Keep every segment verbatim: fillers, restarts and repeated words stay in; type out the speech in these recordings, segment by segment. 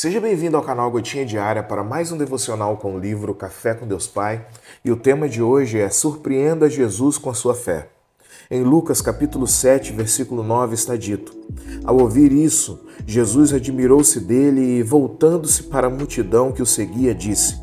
Seja bem-vindo ao canal Gotinha Diária para mais um devocional com o livro Café com Deus Pai, e o tema de hoje é Surpreenda Jesus com a sua fé. Em Lucas capítulo sete, versículo nove está dito: Ao ouvir isso, Jesus admirou-se dele e, voltando-se para a multidão que o seguia, disse: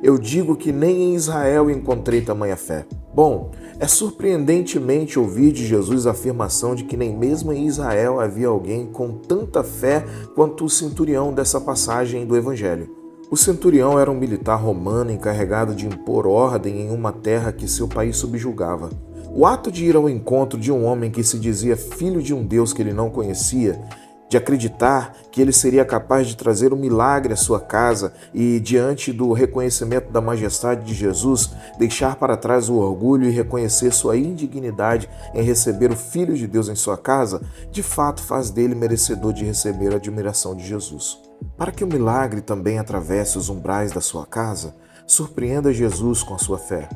Eu digo que nem em Israel encontrei tamanha fé. Bom, é surpreendentemente ouvir de Jesus a afirmação de que nem mesmo em Israel havia alguém com tanta fé quanto o centurião dessa passagem do Evangelho. O centurião era um militar romano encarregado de impor ordem em uma terra que seu país subjugava. O ato de ir ao encontro de um homem que se dizia filho de um Deus que ele não conhecia, de acreditar que ele seria capaz de trazer um milagre à sua casa e, diante do reconhecimento da majestade de Jesus, deixar para trás o orgulho e reconhecer sua indignidade em receber o Filho de Deus em sua casa, de fato faz dele merecedor de receber a admiração de Jesus. Para que o milagre também atravesse os umbrais da sua casa, surpreenda Jesus com a sua fé.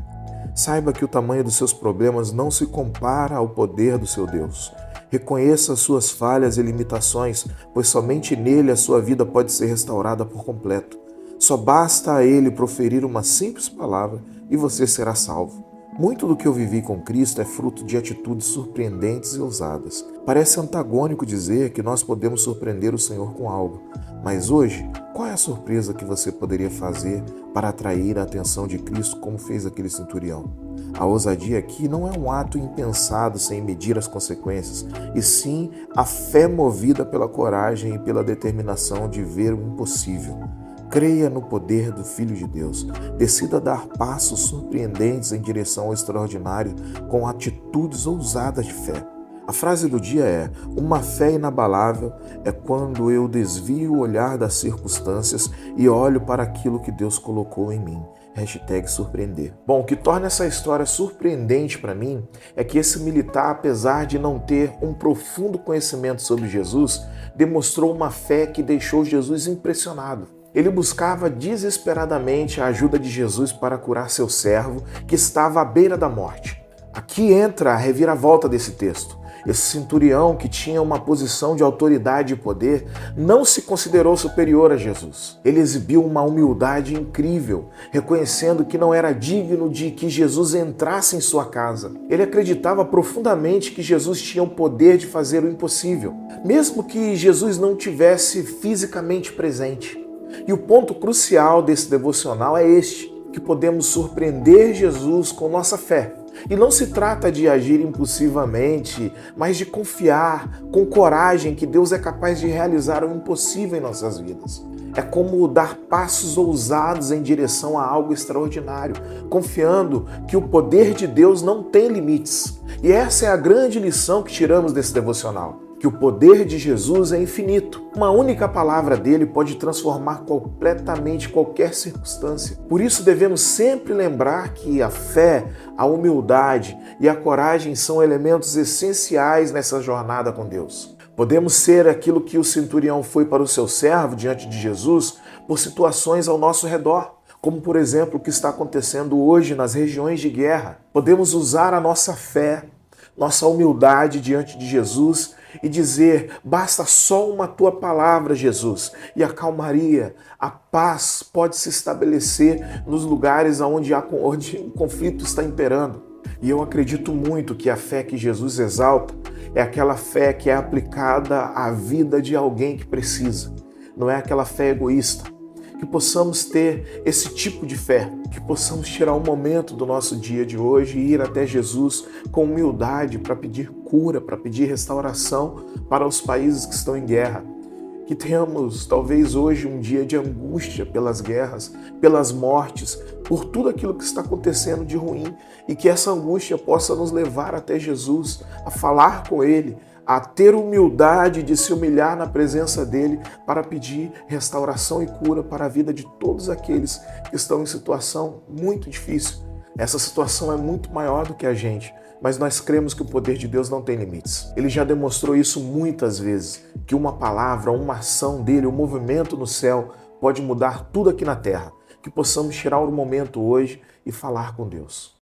Saiba que o tamanho dos seus problemas não se compara ao poder do seu Deus. Reconheça suas falhas e limitações, pois somente nele a sua vida pode ser restaurada por completo. Só basta a ele proferir uma simples palavra e você será salvo. Muito do que eu vivi com Cristo é fruto de atitudes surpreendentes e ousadas. Parece antagônico dizer que nós podemos surpreender o Senhor com algo, mas hoje, qual é a surpresa que você poderia fazer para atrair a atenção de Cristo como fez aquele centurião? A ousadia aqui não é um ato impensado sem medir as consequências, e sim a fé movida pela coragem e pela determinação de ver o impossível. Creia no poder do Filho de Deus. Decida dar passos surpreendentes em direção ao extraordinário com atitudes ousadas de fé. A frase do dia é: uma fé inabalável é quando eu desvio o olhar das circunstâncias e olho para aquilo que Deus colocou em mim. Hashtag surpreender. Bom, o que torna essa história surpreendente para mim é que esse militar, apesar de não ter um profundo conhecimento sobre Jesus, demonstrou uma fé que deixou Jesus impressionado. Ele buscava desesperadamente a ajuda de Jesus para curar seu servo, que estava à beira da morte. Aqui entra a reviravolta desse texto. Esse centurião, que tinha uma posição de autoridade e poder, não se considerou superior a Jesus. Ele exibiu uma humildade incrível, reconhecendo que não era digno de que Jesus entrasse em sua casa. Ele acreditava profundamente que Jesus tinha o poder de fazer o impossível, mesmo que Jesus não tivesse fisicamente presente. E o ponto crucial desse devocional é este: que podemos surpreender Jesus com nossa fé. E não se trata de agir impulsivamente, mas de confiar com coragem que Deus é capaz de realizar o impossível em nossas vidas. É como dar passos ousados em direção a algo extraordinário, confiando que o poder de Deus não tem limites. E essa é a grande lição que tiramos desse devocional: que o poder de Jesus é infinito. Uma única palavra dele pode transformar completamente qualquer circunstância. Por isso devemos sempre lembrar que a fé, a humildade e a coragem são elementos essenciais nessa jornada com Deus. Podemos ser aquilo que o centurião foi para o seu servo diante de Jesus por situações ao nosso redor, como, por exemplo, o que está acontecendo hoje nas regiões de guerra. Podemos usar a nossa fé, nossa humildade diante de Jesus e dizer: basta só uma tua palavra, Jesus, e a calmaria, a paz pode se estabelecer nos lugares onde, há, onde o conflito está imperando. E eu acredito muito que a fé que Jesus exalta é aquela fé que é aplicada à vida de alguém que precisa. Não é aquela fé egoísta. Que possamos ter esse tipo de fé, que possamos tirar um momento do nosso dia de hoje e ir até Jesus com humildade para pedir cura, para pedir restauração para os países que estão em guerra. Que tenhamos talvez hoje um dia de angústia pelas guerras, pelas mortes, por tudo aquilo que está acontecendo de ruim, e que essa angústia possa nos levar até Jesus, a falar com Ele, a ter humildade de se humilhar na presença dele para pedir restauração e cura para a vida de todos aqueles que estão em situação muito difícil. Essa situação é muito maior do que a gente, mas nós cremos que o poder de Deus não tem limites. Ele já demonstrou isso muitas vezes, que uma palavra, uma ação dele, um movimento no céu pode mudar tudo aqui na terra. Que possamos tirar um momento hoje e falar com Deus.